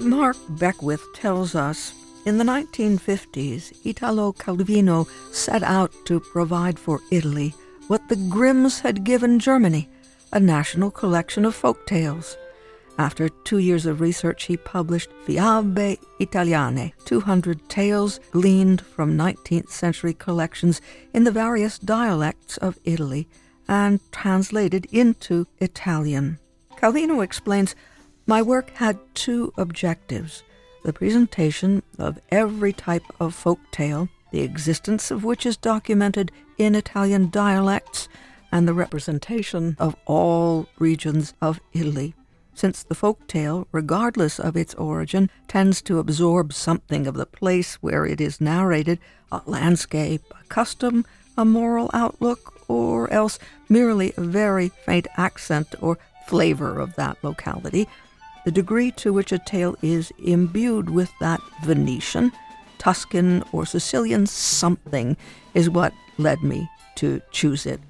Mark Beckwith tells us, in the 1950s, Italo Calvino set out to provide for Italy what the Grimms had given Germany, a national collection of folk tales. After 2 years of research, he published Fiabe Italiane, 200 tales gleaned from 19th-century collections in the various dialects of Italy and translated into Italian. Calvino explains, "My work had two objectives, the presentation of every type of folk tale, the existence of which is documented in Italian dialects, and the representation of all regions of Italy. Since the folk tale, regardless of its origin, tends to absorb something of the place where it is narrated, a landscape, a custom, a moral outlook, or else merely a very faint accent or flavor of that locality, the degree to which a tale is imbued with that Venetian, Tuscan, or Sicilian something is what led me to choose it.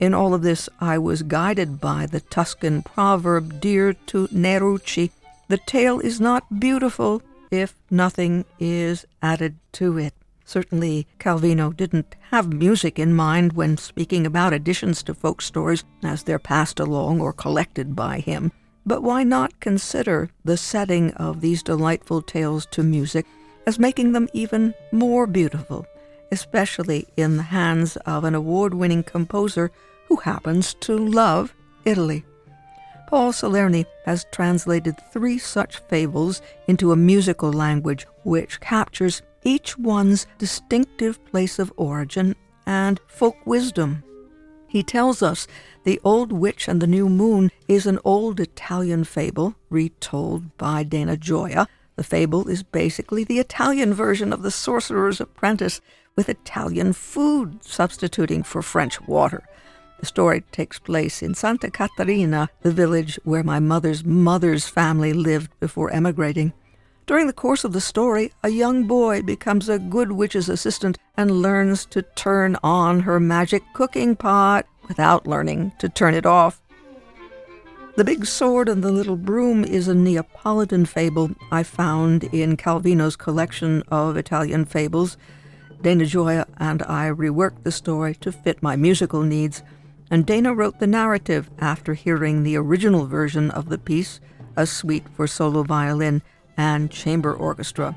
In all of this, I was guided by the Tuscan proverb dear to Nerucci, the tale is not beautiful if nothing is added to it." Certainly, Calvino didn't have music in mind when speaking about additions to folk stories as they're passed along or collected by him. But why not consider the setting of these delightful tales to music as making them even more beautiful, especially in the hands of an award-winning composer who happens to love Italy? Paul Salerni has translated three such fables into a musical language which captures each one's distinctive place of origin and folk wisdom. He tells us The Old Witch and the New Moon is an old Italian fable retold by Dana Gioia. The fable is basically the Italian version of The Sorcerer's Apprentice, with Italian food substituting for French water. The story takes place in Santa Caterina, the village where my mother's mother's family lived before emigrating. During the course of the story, a young boy becomes a good witch's assistant and learns to turn on her magic cooking pot without learning to turn it off. The Big Sword and the Little Broom is a Neapolitan fable I found in Calvino's collection of Italian fables. Dana Gioia and I reworked the story to fit my musical needs, and Dana wrote the narrative after hearing the original version of the piece, a suite for solo violin and chamber orchestra.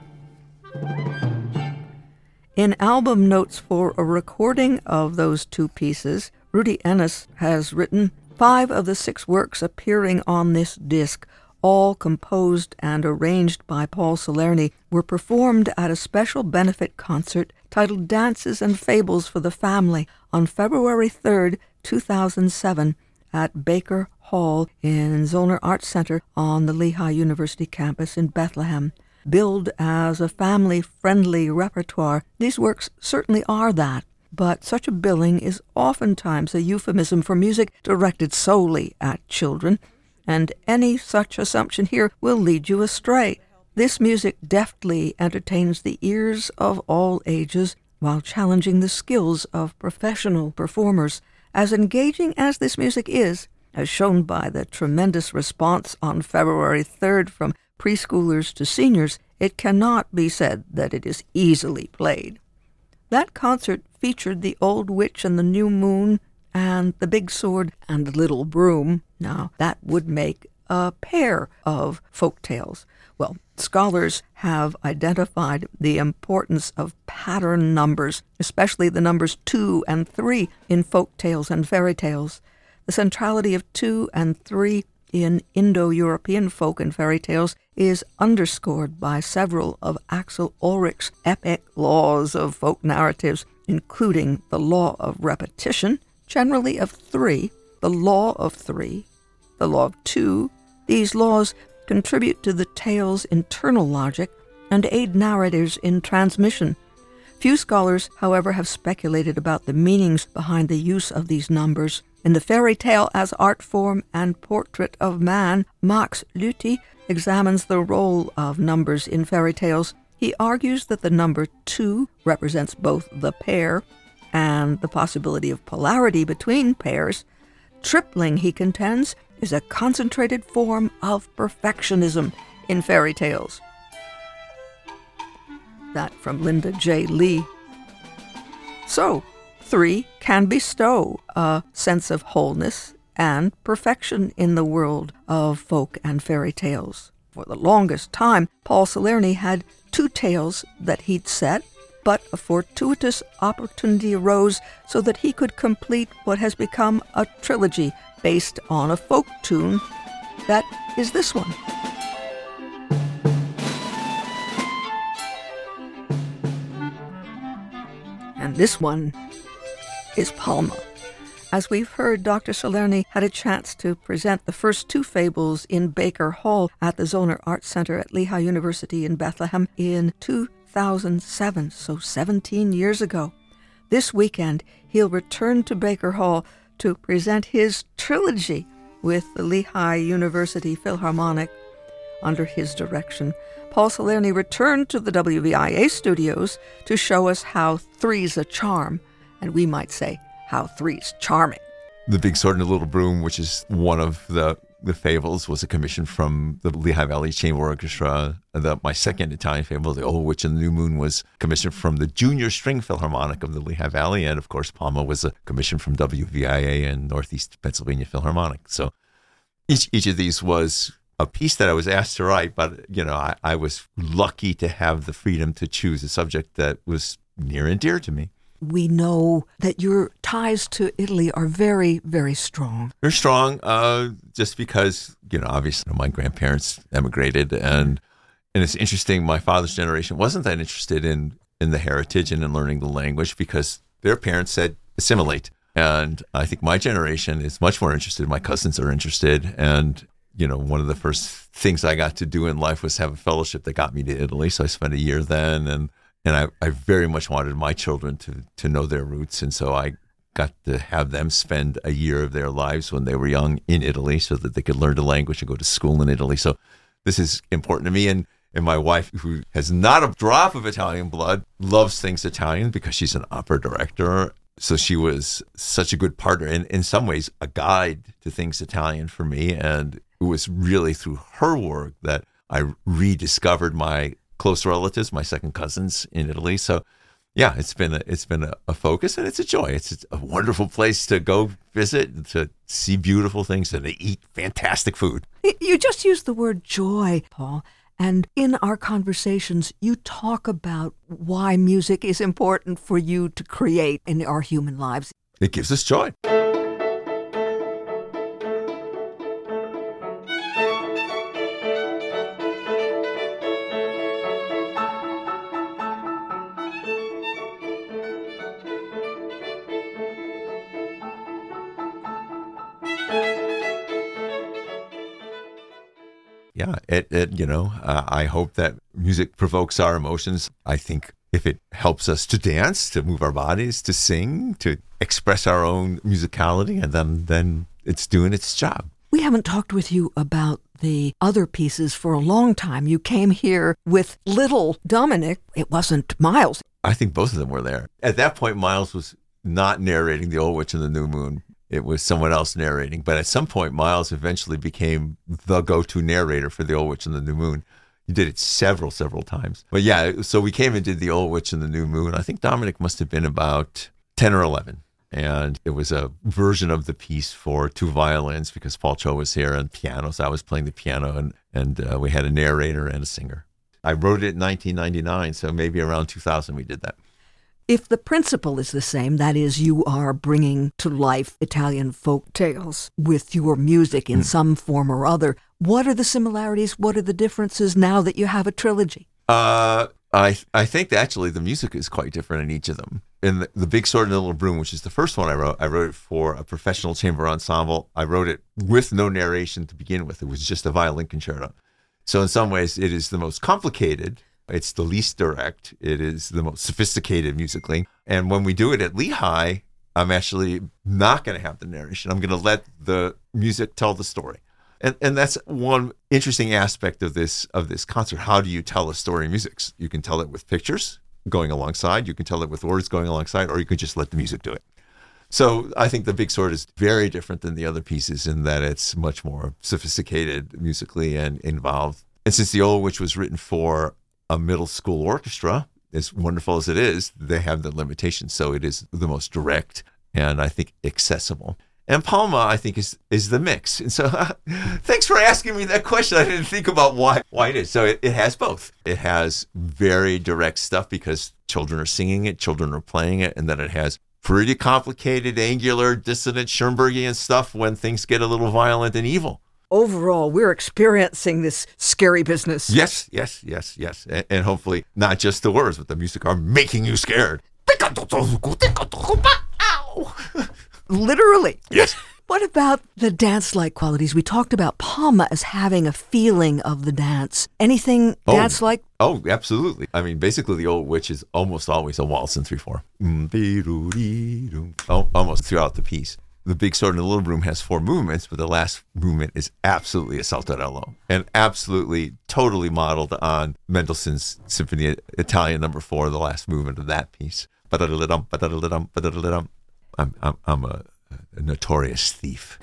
In album notes for a recording of those two pieces, Rudy Ennis has written, "5 of the 6 works appearing on this disc, all composed and arranged by Paul Salerni, were performed at a special benefit concert titled Dances and Fables for the Family on February 3, 2007 at Baker Hall in Zoellner Arts Center on the Lehigh University campus in Bethlehem. Billed as a family-friendly repertoire, these works certainly are that, but such a billing is oftentimes a euphemism for music directed solely at children, and any such assumption here will lead you astray. This music deftly entertains the ears of all ages while challenging the skills of professional performers. As engaging as this music is, as shown by the tremendous response on February 3rd from preschoolers to seniors, it cannot be said that it is easily played." That concert featured The Old Witch and the New Moon and The Big Sword and the Little Broom. Now, that would make a pair of folk tales. Well, scholars have identified the importance of pattern numbers, especially the numbers 2 and 3 in folk tales and fairy tales. The centrality of 2 and 3 in Indo-European folk and fairy tales is underscored by several of Axel Ulrich's epic laws of folk narratives, including the law of repetition, generally of 3, the law of 3, the law of 2. These laws contribute to the tale's internal logic and aid narrators in transmission. Few scholars, however, have speculated about the meanings behind the use of these numbers. In The Fairy Tale as Art Form and Portrait of Man, Max Lüthi examines the role of numbers in fairy tales. He argues that the number 2 represents both the pair and the possibility of polarity between pairs. Tripling, he contends, is a concentrated form of perfectionism in fairy tales. That from Linda J. Lee. So, three can bestow a sense of wholeness and perfection in the world of folk and fairy tales. For the longest time, Paul Salerni had two tales that he'd set, but a fortuitous opportunity arose so that he could complete what has become a trilogy based on a folk tune that is this one. And this one is Palma. As we've heard, Dr. Salerni had a chance to present the first two fables in Baker Hall at the Zoellner Arts Center at Lehigh University in Bethlehem in 2007, so 17 years ago. This weekend, he'll return to Baker Hall to present his trilogy with the Lehigh University Philharmonic under his direction. Paul Salerni returned to the WVIA studios to show us how three's a charm, and we might say, how three's charming. The Big Sword and the Little Broom, which is one of the fables, was a commission from the Lehigh Valley Chamber Orchestra. My second Italian fable, The Old Witch and the New Moon, was commissioned from the Junior String Philharmonic of the Lehigh Valley. And of course, Palma was a commission from WVIA and Northeast Pennsylvania Philharmonic. So each of these was a piece that I was asked to write, but I was lucky to have the freedom to choose a subject that was near and dear to me. We know that your ties to Italy are very, very strong. They're strong just because, obviously my grandparents emigrated. And it's interesting, my father's generation wasn't that interested in the heritage and in learning the language because their parents said, assimilate. And I think my generation is much more interested. My cousins are interested. And, one of the first things I got to do in life was have a fellowship that got me to Italy. So I spent a year then. And I very much wanted my children to know their roots. And so I got to have them spend a year of their lives when they were young in Italy so that they could learn the language and go to school in Italy. So this is important to me. And my wife, who has not a drop of Italian blood, loves things Italian because she's an opera director. So she was such a good partner and in some ways a guide to things Italian for me. And it was really through her work that I rediscovered my close relatives, my second cousins in Italy. So yeah, it's been a focus and it's a joy. It's a wonderful place to go visit and to see beautiful things and to eat fantastic food. You just used the word joy, Paul. And in our conversations, you talk about why music is important for you to create in our human lives. It gives us joy. Yeah, I hope that music provokes our emotions. I think if it helps us to dance, to move our bodies, to sing, to express our own musicality, and then it's doing its job. We haven't talked with you about the other pieces for a long time. You came here with little Dominic. It wasn't Miles. I think both of them were there. At that point, Miles was not narrating The Old Witch and the New Moon. It was someone else narrating. But at some point, Miles eventually became the go-to narrator for The Old Witch and the New Moon. He did it several times. But yeah, so we came and did The Old Witch and the New Moon. I think Dominic must have been about 10 or 11. And it was a version of the piece for two violins because Paul Cho was here and piano. So I was playing the piano and we had a narrator and a singer. I wrote it in 1999, so maybe around 2000 we did that. If the principle is the same, that is, you are bringing to life Italian folk tales with your music in some form or other, what are the similarities? What are the differences now that you have a trilogy? I think that actually the music is quite different in each of them. In the Big Sword and the Little Broom, which is the first one I wrote it for a professional chamber ensemble. I wrote it with no narration to begin with. It was just a violin concerto. So in some ways, it is the most complicated. It's the least direct. It is the most sophisticated musically. And when we do it at Lehigh, I'm actually not going to have the narration. I'm going to let the music tell the story. And that's one interesting aspect of this concert. How do you tell a story in music? You can tell it with pictures going alongside. You can tell it with words going alongside, or you can just let the music do it. So I think the Big Sword is very different than the other pieces in that it's much more sophisticated musically and involved And since the old, which was written for a middle school orchestra, as wonderful as it is, they have the limitations. So it is the most direct and I think accessible. And Palma, I think, is the mix. And so thanks for asking me that question. I didn't think about why it is. So it has both. It has very direct stuff because children are singing it, children are playing it, and then it has pretty complicated, angular, dissonant, Schoenbergian stuff when things get a little violent and evil. Overall, we're experiencing this scary business. Yes. And hopefully not just the words, but the music are making you scared. Literally. Yes. What about the dance-like qualities? We talked about Palma as having a feeling of the dance. Anything dance-like? Oh, absolutely. I mean, basically, the old witch is almost always a waltz in 3/4. Oh, almost throughout the piece. The Big Sword in the Little Room has 4 movements, but the last movement is absolutely a saltarello and absolutely totally modeled on Mendelssohn's Symphony Italian No. 4, the last movement of that piece. I'm a notorious thief.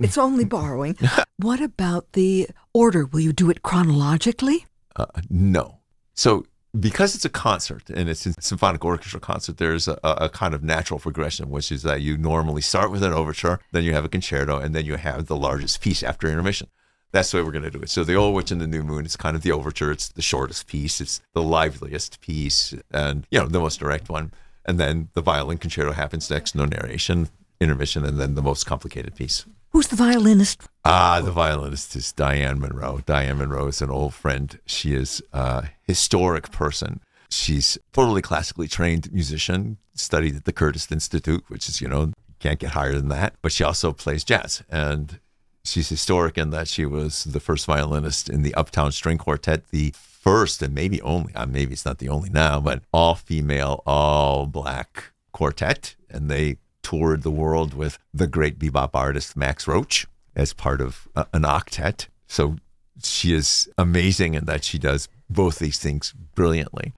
It's only borrowing. What about the order? Will you do it chronologically? No. So because it's a concert and it's a symphonic orchestra concert, there's a kind of natural progression, which is that you normally start with an overture, then you have a concerto, and then you have the largest piece after intermission. That's the way we're going to do it. So the Old Witch and the New Moon is kind of the overture. It's the shortest piece. It's the liveliest piece and, you know, the most direct one. And then the violin concerto happens next, no narration, intermission, and then the most complicated piece. Who's the violinist? The violinist is Diane Monroe. Diane Monroe is an old friend. She is a historic person. She's totally classically trained musician, studied at the Curtis Institute, which is, you know, can't get higher than that. But she also plays jazz. And she's historic in that she was the first violinist in the Uptown String Quartet, the first and maybe only, maybe it's not the only now, but all-female, all-black quartet. And they toured the world with the great bebop artist Max Roach as part of an octet. So she is amazing in that she does both these things brilliantly.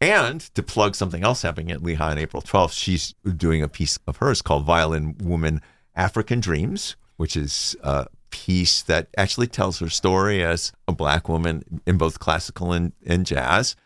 And to plug something else happening at Lehigh on April 12th, she's doing a piece of hers called Violin Woman African Dreams, which is a piece that actually tells her story as a black woman in both classical and jazz.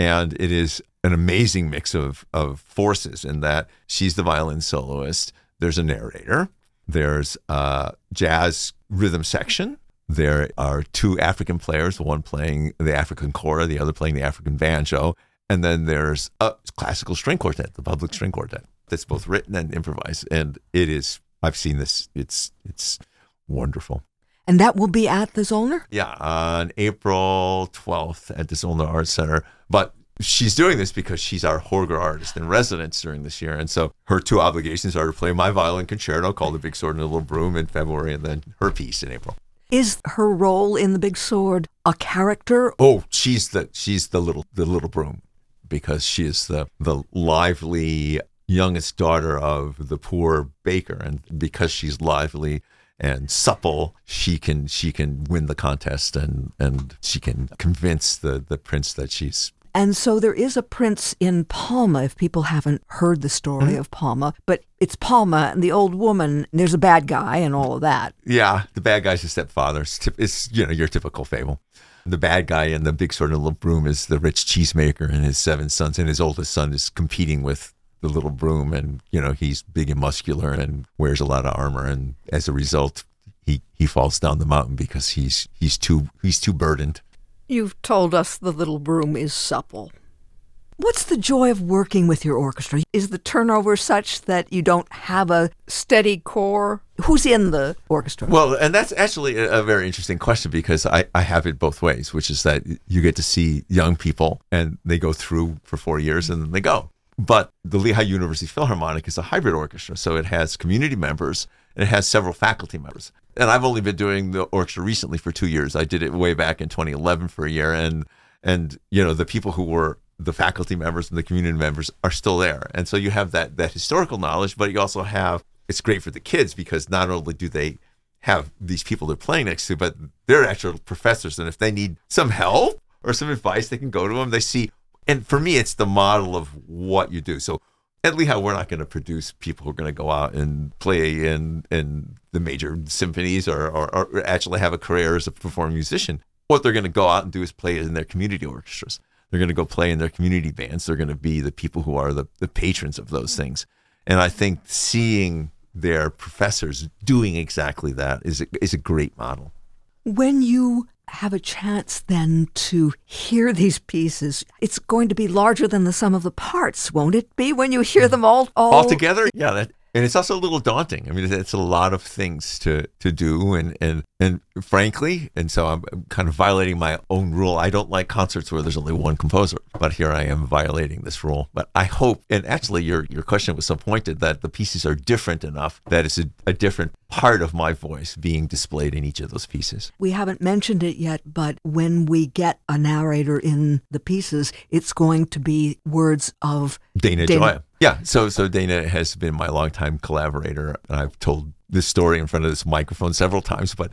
And it is an amazing mix of forces in that she's the violin soloist. There's a narrator. There's a jazz rhythm section. There are 2 African players, one playing the African kora, the other playing the African banjo. And then there's a classical string quartet, the Public String Quartet, that's both written and improvised. And it is, I've seen this, it's wonderful. And that will be at the Zoellner? Yeah, on April 12th at the Zoellner Arts Center. But she's doing this because she's our Horger Artist in Residence during this year. And so her 2 obligations are to play my violin concerto called The Big Sword and the Little Broom in February and then her piece in April. Is her role in The Big Sword a character? Oh, she's the little broom. Because she is the lively youngest daughter of the poor baker, and because she's lively and supple, she can win the contest and she can convince the prince that she's. And so there is a prince in Palma, if people haven't heard the story of Palma, but it's Palma and the old woman, and there's a bad guy and all of that. Yeah, the bad guy's the stepfather. It's you know, your typical fable. The bad guy in The Big Sword and the Little Broom is the rich cheesemaker and his 7 sons, and his oldest son is competing with the little broom, and, you know, he's big and muscular and wears a lot of armor, and as a result, he falls down the mountain because he's too burdened. You've told us the little broom is supple. What's the joy of working with your orchestra? Is the turnover such that you don't have a steady core? Who's in the orchestra? Well, and that's actually a very interesting question, because I have it both ways, which is that you get to see young people and they go through for 4 years and then they go. But the Lehigh University Philharmonic is a hybrid orchestra, so it has community members and it has several faculty members. And I've only been doing the orchestra recently for 2 years. I did it way back in 2011 for a year, and you know, the people who were the faculty members and the community members are still there. And so you have that historical knowledge, but you also have, it's great for the kids, because not only do they have these people they're playing next to, but they're actual professors. And if they need some help or some advice, they can go to them. They see, and for me, it's the model of what you do. So at Lehigh, we're not going to produce people who are going to go out and play in the major symphonies or actually have a career as a performing musician. What they're going to go out and do is play in their community orchestras. They're going to go play in their community bands. They're going to be the people who are the patrons of those things. And I think seeing their professors doing exactly that is a great model. When you have a chance then to hear these pieces, it's going to be larger than the sum of the parts, won't it be, when you hear them all together? Yeah, and it's also a little daunting. I mean, it's a lot of things to do, and frankly, and so I'm kind of violating my own rule. I don't like concerts where there's only one composer, but here I am violating this rule. But I hope, and actually your question was so pointed, that the pieces are different enough that it's a different part of my voice being displayed in each of those pieces. We haven't mentioned it yet, but when we get a narrator in the pieces, it's going to be words of Dana Gioia. Yeah, so Dana has been my longtime collaborator, and I've told this story in front of this microphone several times, but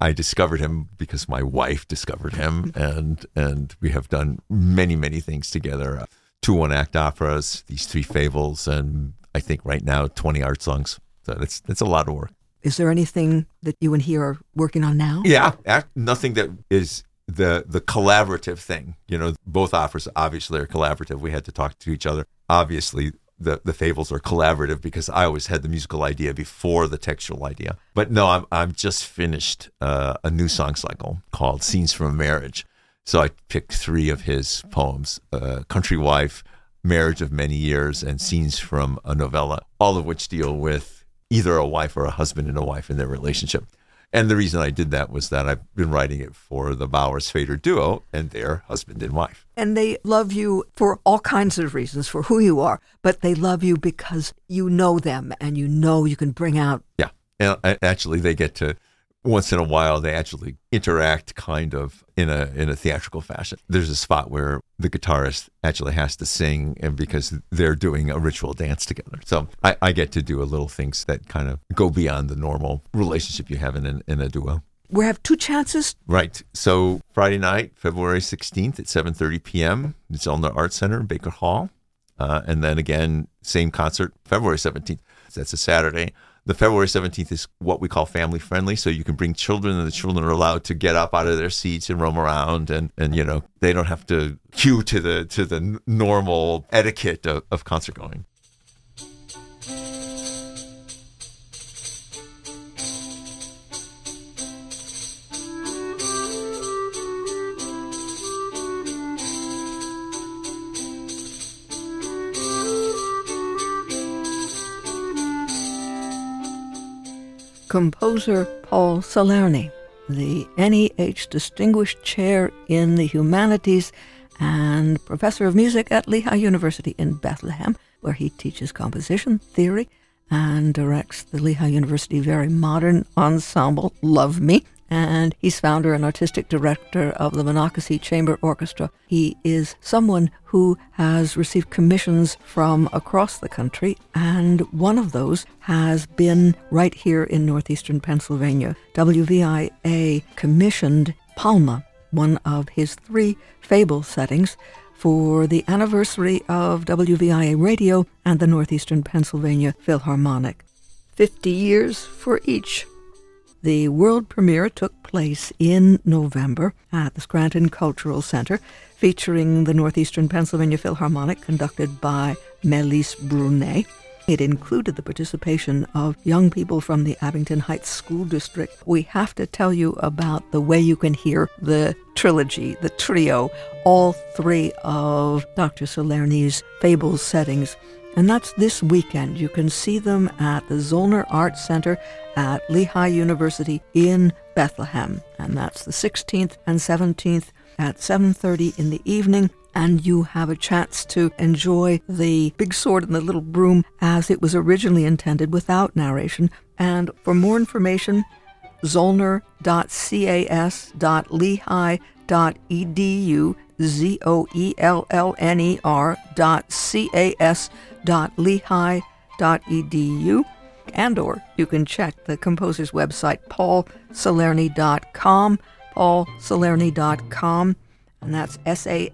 I discovered him because my wife discovered him, and we have done many, many things together. 2 one-act operas, these 3 fables, and I think right now 20 art songs. So that's a lot of work. Is there anything that you and he are working on now? Yeah, nothing that is the collaborative thing. You know, both operas obviously are collaborative. We had to talk to each other. Obviously, the fables are collaborative because I always had the musical idea before the textual idea. But no, I'm just finished a new song cycle called Scenes from a Marriage. So I picked 3 of his poems, Country Wife, Marriage of Many Years, and Scenes from a Novella, all of which deal with either a wife or a husband and a wife in their relationship. And the reason I did that was that I've been writing it for the Bowers Fader Duo and their husband and wife. And they love you for all kinds of reasons, for who you are, but they love you because you know them and you know you can bring out. Yeah. And actually, they get to, once in a while, they actually interact kind of in a theatrical fashion. There's a spot where the guitarist actually has to sing, and because they're doing a ritual dance together. So I get to do a little things that kind of go beyond the normal relationship you have in a duo. We have 2 chances. Right. So Friday night, February 16th at 7:30 p.m. at Zoellner Arts Center in Baker Hall. And then again, same concert, February 17th. That's a Saturday. The February 17th is what we call family friendly, so you can bring children, and the children are allowed to get up out of their seats and roam around, and you know, they don't have to cue to the normal etiquette of concert going. Composer Paul Salerni, the NEH Distinguished Chair in the Humanities and Professor of Music at Lehigh University in Bethlehem, where he teaches composition theory and directs the Lehigh University Very Modern Ensemble, Love Me, and he's founder and artistic director of the Monocacy Chamber Orchestra. He is someone who has received commissions from across the country, and one of those has been right here in northeastern Pennsylvania. WVIA commissioned Palma, one of his 3 fable settings, for the anniversary of WVIA Radio and the Northeastern Pennsylvania Philharmonic. 50 years for each. The world premiere took place in November at the Scranton Cultural Center, featuring the Northeastern Pennsylvania Philharmonic, conducted by Melis Brunet. It included the participation of young people from the Abington Heights School District. We have to tell you about the way you can hear the trilogy, the trio, all three of Dr. Salerni's Fables settings. And that's this weekend. You can see them at the Zoellner Arts Center at Lehigh University in Bethlehem. And that's the 16th and 17th at 7:30 in the evening. And you have a chance to enjoy The Big Sword and the Little Broom as it was originally intended, without narration. And for more information, zoellner.cas.lehigh.edu, zoellner.cas.lehigh.edu, and or you can check the composer's website, paulsalerni.com, paulsalerni.com, and that's Salerni.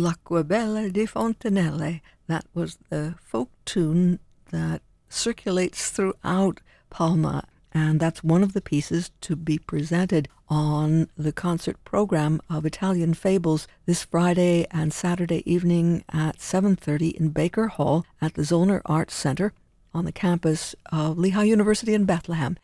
L'acqua bella di Fontanelle, that was the folk tune that circulates throughout Palma, and that's one of the pieces to be presented on the concert program of Italian Fables this Friday and Saturday evening at 7:30 in Baker Hall at the Zoellner Arts Center on the campus of Lehigh University in Bethlehem.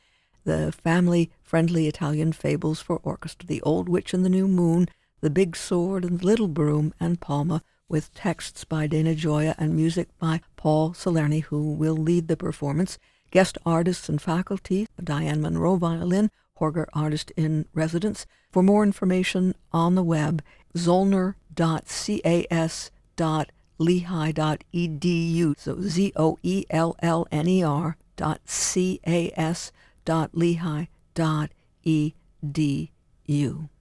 The family-friendly Italian Fables for Orchestra, The Old Witch and the New Moon, The Big Sword and the Little Broom, and Palma, with texts by Dana Gioia and music by Paul Salerni, who will lead the performance. Guest artists and faculty, Diane Monroe, violin, Horger Artist in Residence. For more information on the web, zoellner.cas.lehigh.edu, so zoellner.cas.lehigh.edu.